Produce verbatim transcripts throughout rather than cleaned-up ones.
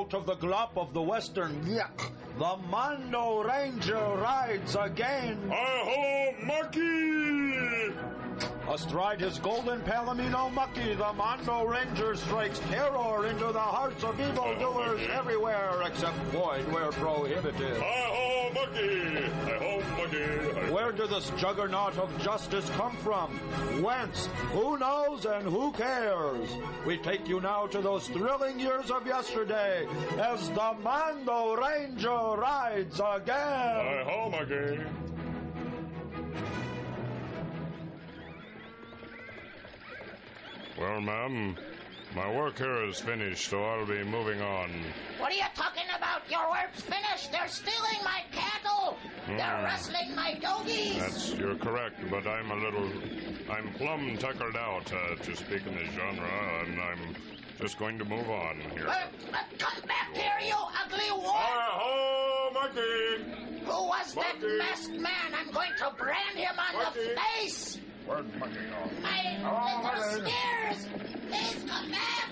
out of the glop of the western yuck, the Mondo Ranger rides again. Uh, hello, Mucky! Astride his golden palomino Mucky, the Mondo Ranger strikes terror into the hearts of evildoers uh, everywhere except Floyd, where prohibited. Uh, hello, Mucky! I hope, Mucky! Where did this juggernaut of justice come from? Whence? Who knows and who cares? We take you now to those thrilling years of yesterday as the Mondo Ranger rides again. I home again. Well, ma'am, my work here is finished, so I'll be moving on. What are you talking about? Your work's finished. They're stealing my cattle. Mm. They're rustling my doggies. That's, you're correct, but I'm a little, I'm plumb tuckered out, uh, to speak in this genre, and I'm just going to move on here. Uh, uh, come back here, you ugly wolf! Hi-ho, Mucky! Who was Mucky. That masked man? I'm going to brand him on Mucky. The face! Where's Mucky going? My oh, little Mucky. Scares! Please come back!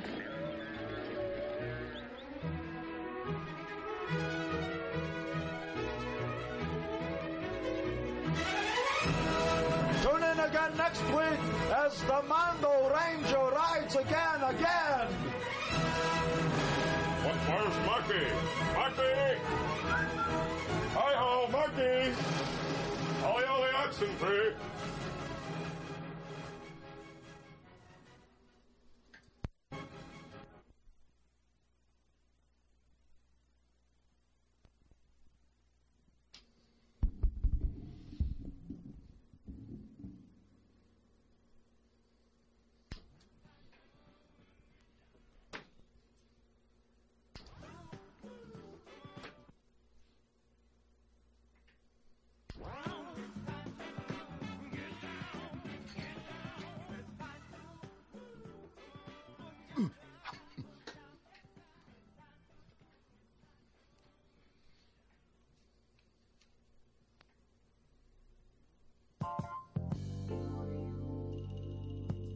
Tune in again next week as the Mondo Ranger rides again, again! What, where's Mucky? Mucky! Hi-ho, Mucky! Ollie, ollie, oxen free!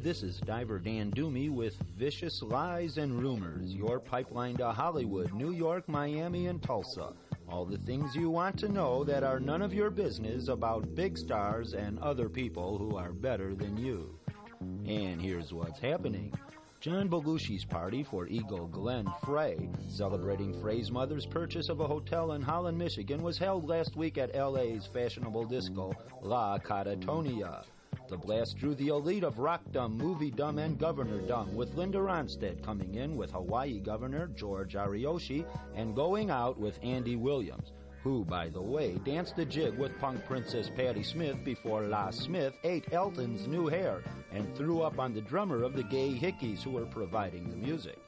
This is Diver Dan Doomy with Vicious Lies and Rumors, your pipeline to Hollywood, New York, Miami, and Tulsa. All the things you want to know that are none of your business about big stars and other people who are better than you. And here's what's happening. John Belushi's party for Eagle Glenn Frey, celebrating Frey's mother's purchase of a hotel in Holland, Michigan, was held last week at L A's fashionable disco, La Catatonia. The blast drew the elite of rockdom, moviedom, and governordom, with Linda Ronstadt coming in with Hawaii Governor George Ariyoshi and going out with Andy Williams, who, by the way, danced a jig with punk princess Patti Smith before La Smith ate Elton's new hair and threw up on the drummer of the Gay Hickeys, who were providing the music.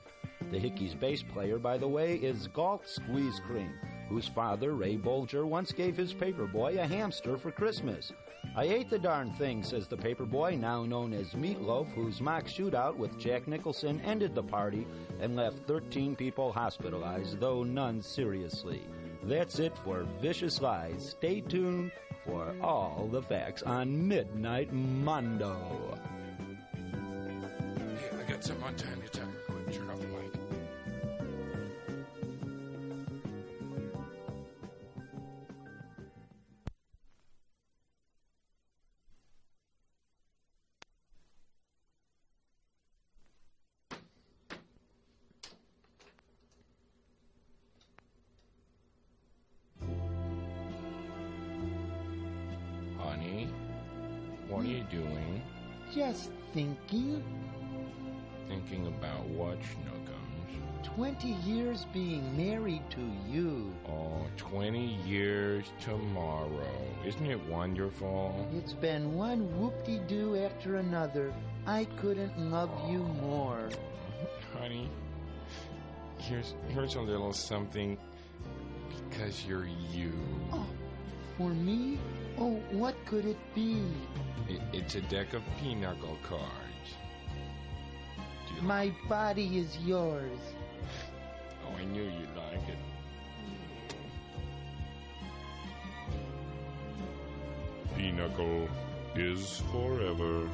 The Hickeys' bass player, by the way, is Galt Squeeze Cream, whose father, Ray Bolger, once gave his paperboy a hamster for Christmas. I ate the darn thing, says the paperboy, now known as Meatloaf, whose mock shootout with Jack Nicholson ended the party and left thirteen people hospitalized, though none seriously. That's it for Vicious Lies. Stay tuned for all the facts on Midnight Mondo. Yeah, I got something on time to talk. Turn off the mic. What are you doing? Just thinking. Thinking about what, Schnookums? Twenty years being married to you. Oh, twenty years tomorrow. Isn't it wonderful? It's been one whoop-de-doo after another. I couldn't love oh. you more. Honey, here's, here's a little something because you're you. Oh, for me? Oh, what could it be? It, it's a deck of pinochle cards. My like body is yours. Oh, I knew you'd like it. Pinochle is forever.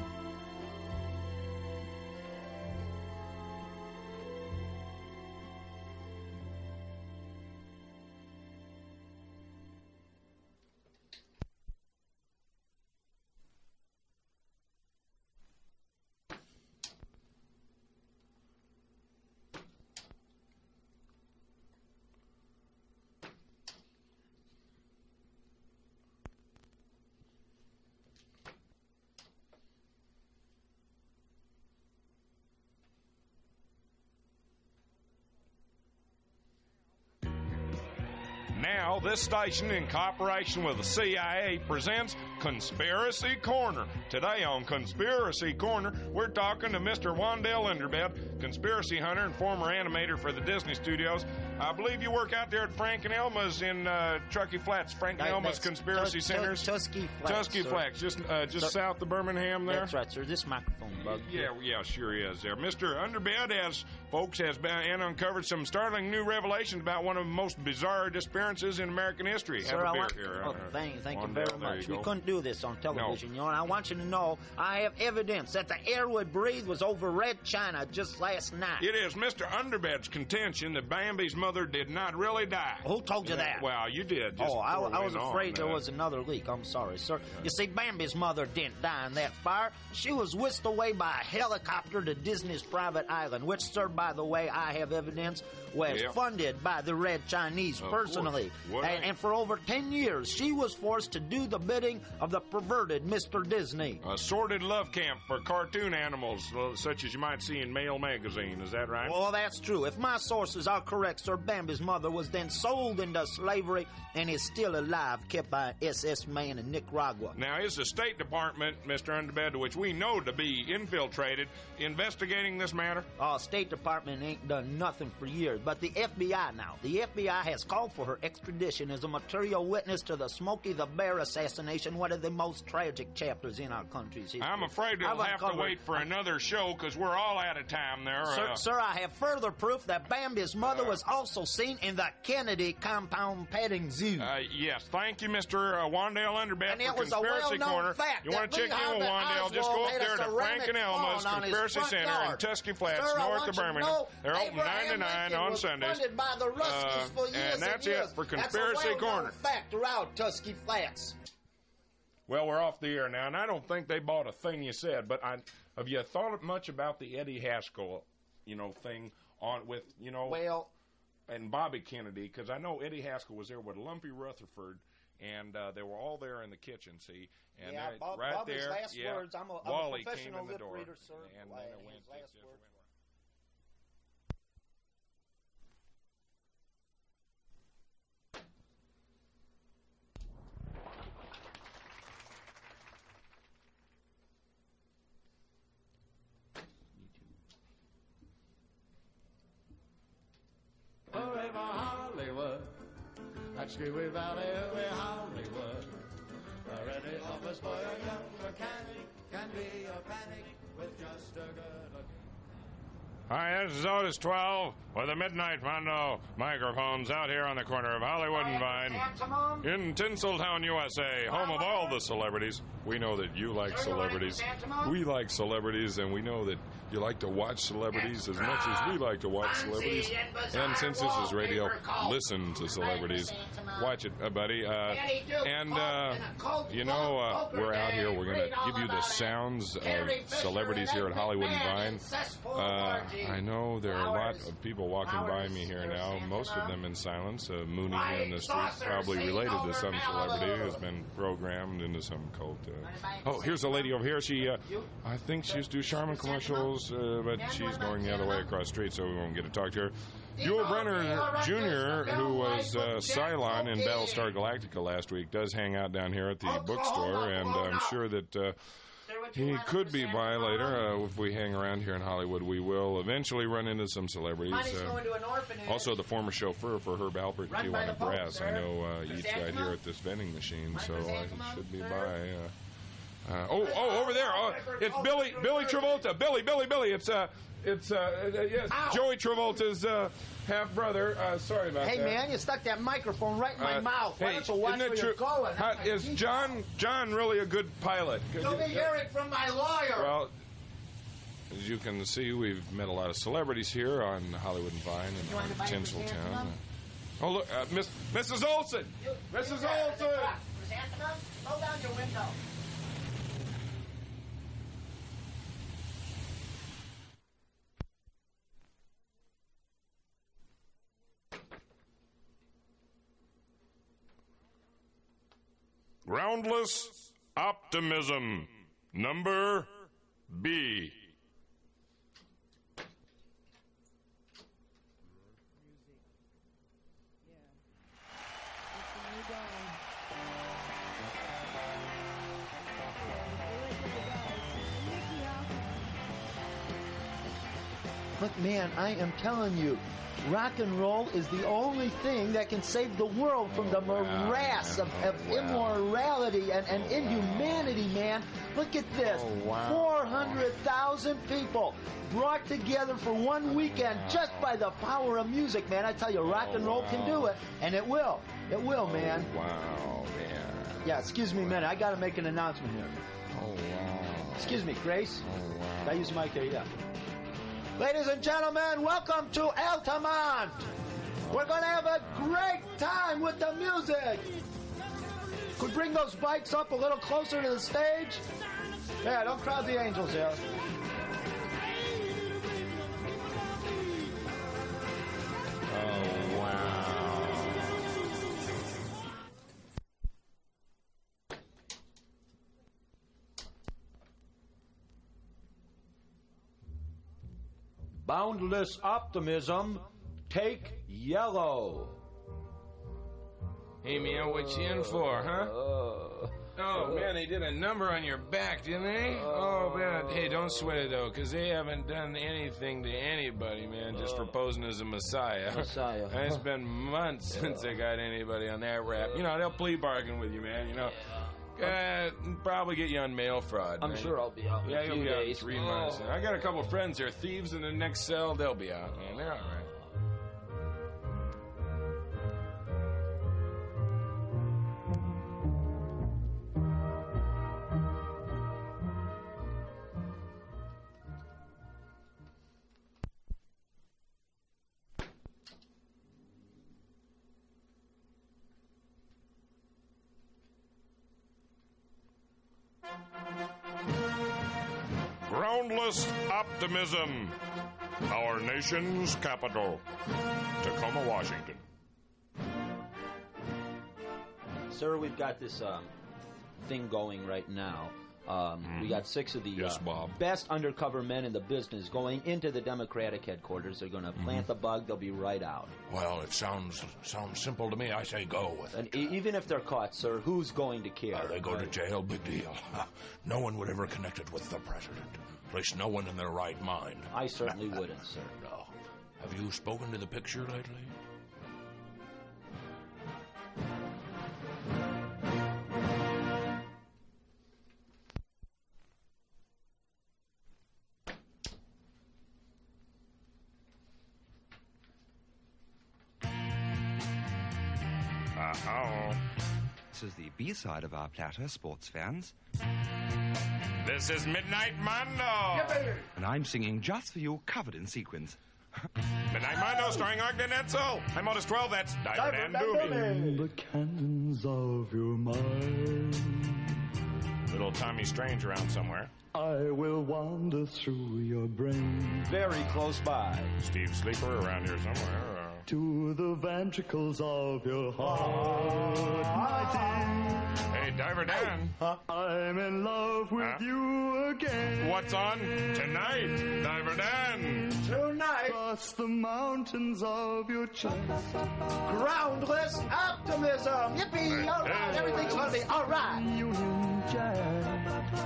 Now, this station, in cooperation with the C I A, presents Conspiracy Corner. Today on Conspiracy Corner, we're talking to Mister Wendell Underbed, conspiracy hunter and former animator for the Disney Studios. I believe you work out there at Frank and Elma's in uh, Truckee Flats, Frank and Elma's Conspiracy Centers. Tuskee Flats. Tuskee Flats, just uh, just south of Birmingham there. That's right, sir. This microphone bug. Yeah, yeah, sure is there. Mister Underbed, as folks, has been and uncovered some startling new revelations about one of the most bizarre disappearances in American history. Sir, Have a beer here. Oh, thank, thank you very much. We couldn't do this on television, no. you know, and I want you to know I have evidence that the air we breathed was over Red China just last night. It is Mister Underbed's contention that Bambi's mother did not really die. Who told you that? Well, you did. Just oh, I, I was afraid on, there uh, was another leak. I'm sorry, sir. Yeah. You see, Bambi's mother didn't die in that fire. She was whisked away by a helicopter to Disney's private island, which, sir, by the way, I have evidence was yeah. funded by the Red Chinese of personally. And, and for over ten years, she was forced to do the bidding of the perverted Mister Disney. A sordid love camp for cartoon animals, such as you might see in Male Magazine. Is that right? Well, that's true. If my sources are correct, sir, Bambi's mother was then sold into slavery and is still alive, kept by an S S man in Nicaragua. Now, is the State Department, Mister Underbed, which we know to be infiltrated, investigating this matter? Oh, uh, State Department ain't done nothing for years. But the F B I now, the F B I has called for her extradition as a material witness to the Smokey the Bear assassination, one of the most tragic chapters in our country's history. I'm afraid it'll have to wait for another show because we're all out of time there. Sir, uh, sir, I have further proof that Bambi's mother uh, was also seen in the Kennedy compound petting zoo. Uh, yes, thank you, Mister Uh, Wendell Underbed, and for it was Conspiracy a Corner. Fact you want to check in with Wendell, just go up there to Frank and Elma's Conspiracy Center yard. in Tuskee Flats, sir, north of Birmingham. Know, They're open nine to nine on Sundays. By the uh, for years and that's and years. It for Conspiracy that's a Corner. Fact around Tuskee Flats. Well, we're off the air now, and I don't think they bought a thing you said. But I, have you thought much about the Eddie Haskell, you know, thing on with you know, well, and Bobby Kennedy? Because I know Eddie Haskell was there with Lumpy Rutherford, and uh, they were all there in the kitchen. See, and yeah, Bob, right Bobby's there, last yeah, words. I'm a, I'm Wally a professional came in the door, reader, sir. And well, then it went. Street without every Hollywood, or any office boy or young mechanic can be a panic with just a good look. Hi, this is Otis twelve with the Midnight Mondo microphones out here on the corner of Hollywood and Vine in Tinseltown, U S A, home of all the celebrities. We know that you like celebrities. We like celebrities, and we know that you like to watch celebrities as much as we like to watch celebrities. And since this is radio, listen to celebrities. Watch it, uh, buddy. Uh, and, uh, you know, uh, we're out here. We're going to give you the sounds of celebrities here at Hollywood and Vine. Uh, I know there are a lot of people walking by me here now, most of them in silence. Uh, Mooney here in the streets, probably related to some celebrity who's been programmed into some cult. Uh, oh, here's a lady over here. She, uh, I think she used to do Charmin commercials, uh, but she's going the other way across the street, so we won't get to talk to her. Yul Brynner Junior, who was uh, Cylon in Battlestar Galactica last week, does hang out down here at the bookstore, and I'm sure that... Uh, He could be by later. Uh, if we hang around here in Hollywood, we will eventually run into some celebrities. Uh, also, the former chauffeur for Herb Alpert and Tijuana Brass. I know uh, eats right here at this vending machine, so uh, he should be by. Uh, uh, oh, oh, over there! Oh, it's Billy, Billy Travolta, Billy, Billy, Billy. It's uh, it's uh, uh yes, Ow. Joey Travolta's uh, half brother. Uh, sorry about hey, that. Hey man, you stuck that microphone right in my uh, mouth. Why hey, don't you watch where you're going? How, is John John really a good pilot? You'll be hearing from my lawyer. Well, as you can see, we've met a lot of celebrities here on Hollywood and Vine and on Tinseltown. Uh, oh look, uh, Miss Missus Olson, you, Missus Olson. Roll down your window. Groundless Optimism, number B. But man, I am telling you, rock and roll is the only thing that can save the world from the morass of, of immorality and, and inhumanity, man. Look at this. Oh, wow. four hundred thousand people brought together for one weekend just by the power of music, man. I tell you, rock and roll can do it, and it will. It will, man. Wow, man. Yeah, excuse me a minute. I got to make an announcement here. Oh, wow. Excuse me, Grace. Oh, wow. Did I use the mic here? Yeah. Ladies and gentlemen, welcome to Altamont. We're going to have a great time with the music. Could bring those bikes up a little closer to the stage? Yeah, don't crowd the angels here. Oh, wow. Boundless optimism, take yellow. Hey, man, what you in for, huh? Uh, oh, man, they did a number on your back, didn't they? Uh, oh, man. Hey, don't sweat it, though, because they haven't done anything to anybody, man, just uh, proposing as a messiah. Messiah. Huh? It's been months yeah. since they got anybody on that rap. You know, they'll plea bargain with you, man, you know. Yeah. Uh, probably get you on mail fraud. I'm right? sure I'll be out. Yeah, you'll be out in three oh. months. I got a couple friends there, thieves in the next cell. They'll be out, man. They're all right. Groundless optimism, our nation's capital, Tacoma, Washington. Sir, we've got this um, thing going right now. Um, mm. We got six of the yes, uh, best undercover men in the business going into the Democratic headquarters. They're going to plant mm. the bug. They'll be right out. Well, it sounds sounds simple to me. I say go with and it. And e even if they're caught, sir, who's going to care? Uh, they go right? to jail. Big deal. No one would ever connect it with the president. At least no one in their right mind. I certainly wouldn't, sir. No. Have you spoken to the picture lately? This is the B-side of our platter, sports fans. This is Midnight Mondo! And I'm singing just for you, covered in sequins. Midnight Mondo, starring Ogden Edsl. I'm Otis twelve, that's Diver Dan Doomy. The cannons of your mind. Little Tommy Strange around somewhere. I will wander through your brain. Very close by. Steve Sleeper around here somewhere. To the ventricles of your heart, my dear. Hey, Diver Dan. Hey. Huh? I'm in love with huh? you again. What's on tonight, Diver Dan? Tonight. Across the mountains of your chest. Groundless optimism. Yippee, all right. Everything's going to be all right. Union Jack.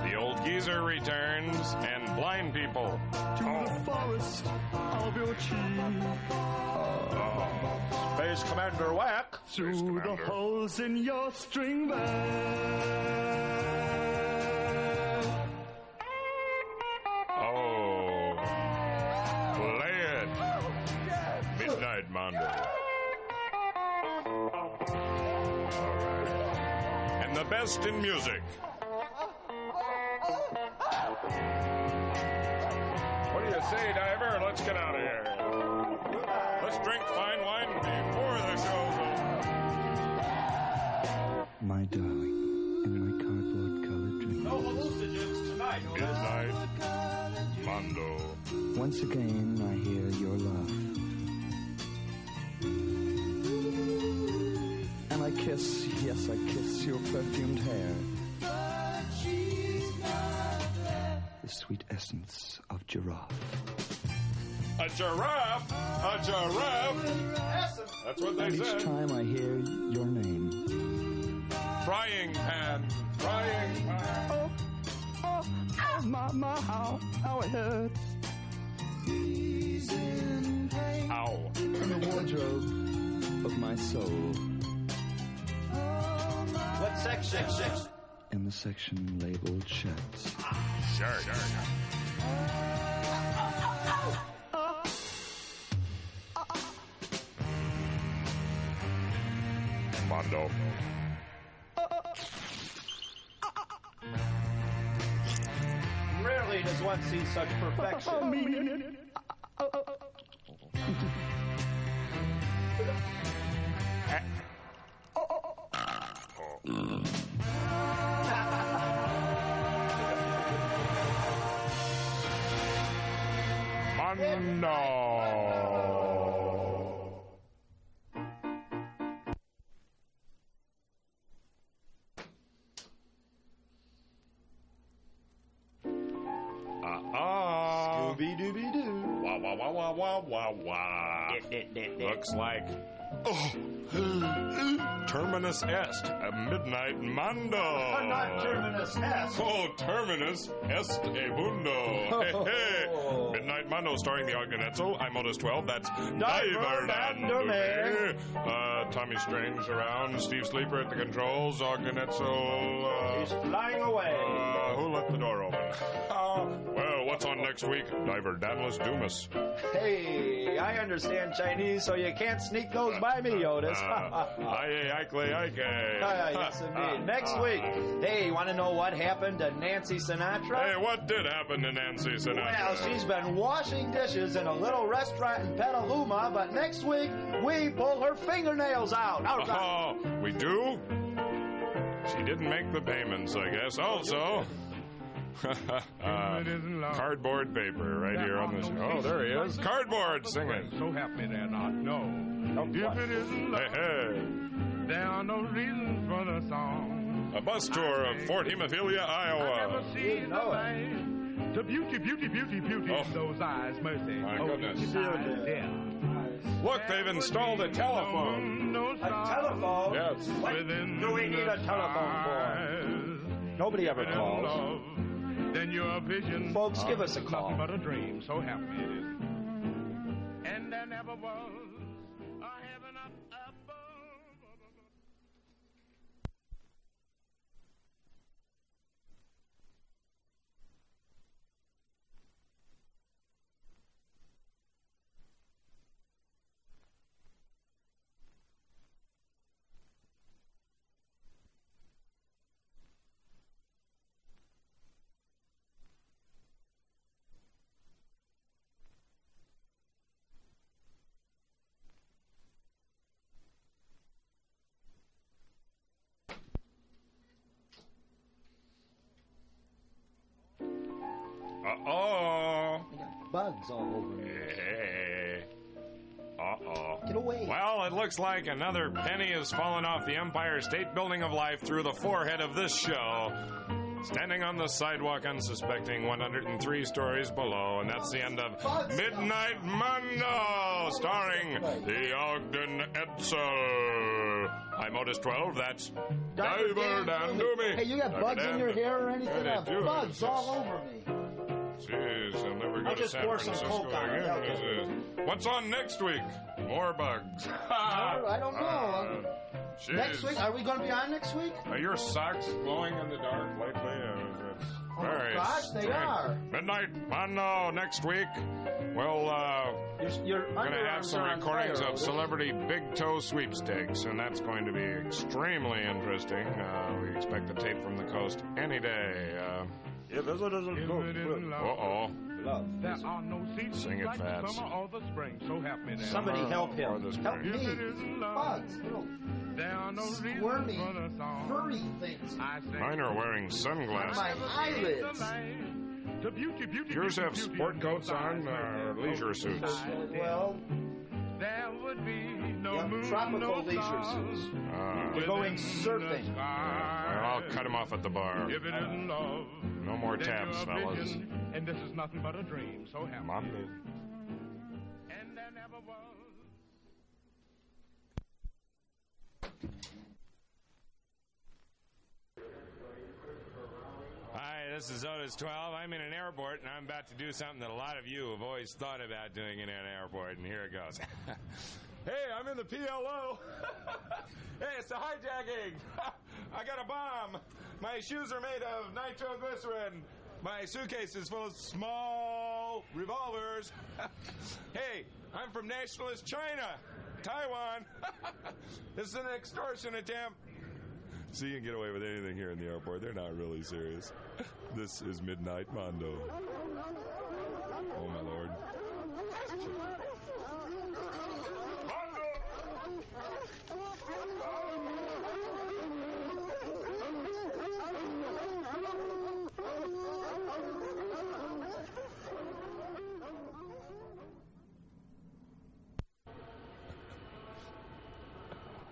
The old geezer returns and blind people. To oh. the forest of your cheek. Uh, Space Commander Whack. Space through Commander. The holes in your string band. Oh, play it. Midnight Mondo. Right. And the best in music. What do you say, Diver? Let's get out of here. Let's drink fine wine before the show. My darling, in my cardboard-colored drink. No hallucinogens tonight. Midnight Mondo. Once again, I hear your laugh. And I kiss, yes, I kiss your perfumed hair. But she's not there. The sweet essence of giraffe. A giraffe! A giraffe! That's what they said. Each time I hear your name. Frying pan! Frying pan! Oh, oh, oh, my, my, how, how it hurts. Ow. In the wardrobe of my soul. What section? Six, six. In the section labeled shirts. Ah, shirt. Sure, sure. Mondo. Rarely does one see such perfection. Oh, me, me, me. Oh, oh, oh. Mondo. Wah, wah, wah. Dip, dip, dip, dip. Looks like oh, Terminus Est, a midnight Mondo. I'm not Terminus Est. Oh, Terminus Est a Mundo. Oh. Hey, hey. Midnight Mondo starring the Ogden Edsl. I'm Otis twelve. That's Diver Dan Doomy. Uh, Tommy Strange around. Steve Sleeper at the controls. Ogden Edsl. Uh, He's flying away. Uh, who let the door open? Oh. Well, what's on next week? Diver Danless Dumas. Hey, I understand Chinese, so you can't sneak those uh, by me, Otis. Aye, aye, aye, aye. Yes, indeed. Next week. Hey, you want to know what happened to Nancy Sinatra? Hey, what did happen to Nancy Sinatra? Well, she's been washing dishes in a little restaurant in Petaluma, but next week we pull her fingernails out. Out, out. Oh, we do? She didn't make the payments, I guess. Also... uh, cardboard paper right here on this. Oh, there he is. Cardboard singing. So happy they're not. No. If it isn't love, hey, hey. There are no reasons for the song. A bus tour of Fort Hemophilia, Iowa. I've never seen the way to beauty, beauty, beauty, beauty in those eyes, mercy. My goodness. Look, they've installed a telephone. A telephone? Yes. What do we need a telephone for? Nobody ever calls. Then your vision, folks, give us a call. Nothing but a dream, so happy it is. And there never was a heaven up Uh-oh. I got bugs all over me. Hey. Uh-oh. Get away. Well, it looks like another penny has fallen off the Empire State Building of Life through the forehead of this show. Standing on the sidewalk unsuspecting, one hundred three stories below. And that's the end of Midnight Mondo, starring the Ogden Edsl. I'm Otis twelve, that's Diver Dan Doomy. Hey, you got bugs in your hair or anything? I have bugs all over me. Jeez, I'll never go I'll to San Francisco again. What's on next week? More bugs. I don't know. Uh, next week? Are we going to be on next week? Are your socks glowing in the dark lately? Uh, oh, my gosh, strange. They are. Midnight Mondo next week. Well, uh, you're, you're going to have some recordings fire, of celebrity big toe sweepstakes, and that's going to be extremely interesting. Uh, we expect the tape from the coast any day. Uh, If this doesn't go, uh-oh. Love. There are no seasons sing it like fast. Summer or the spring, so help me there. Somebody help him. Help me. Bugs, little no squirmy, furry things. Mine are wearing sunglasses. My eyelids. Yours have sport coats on, uh, leisure suits. Well... There would be no yeah, moon, tropical no leisure suits. Uh, We're going surfing. Uh, I'll cut him off at the bar. Give it in love. No more taps, fellas. And this is nothing but a dream, so happy. Mom, and there never was. Hi, this is Otis twelve. I'm in an airport, and I'm about to do something that a lot of you have always thought about doing in an airport, and here it goes. Hey, I'm in the P L O. Hey, it's a hijacking. I got a bomb. My shoes are made of nitroglycerin. My suitcase is full of small revolvers. Hey, I'm from nationalist China, Taiwan. This is an extortion attempt. So you can get away with anything here in the airport. They're not really serious. This is Midnight Mondo. Oh, my Lord. Mondo!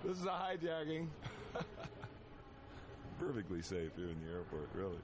This is a hijacking. Perfectly safe here in the airport, really.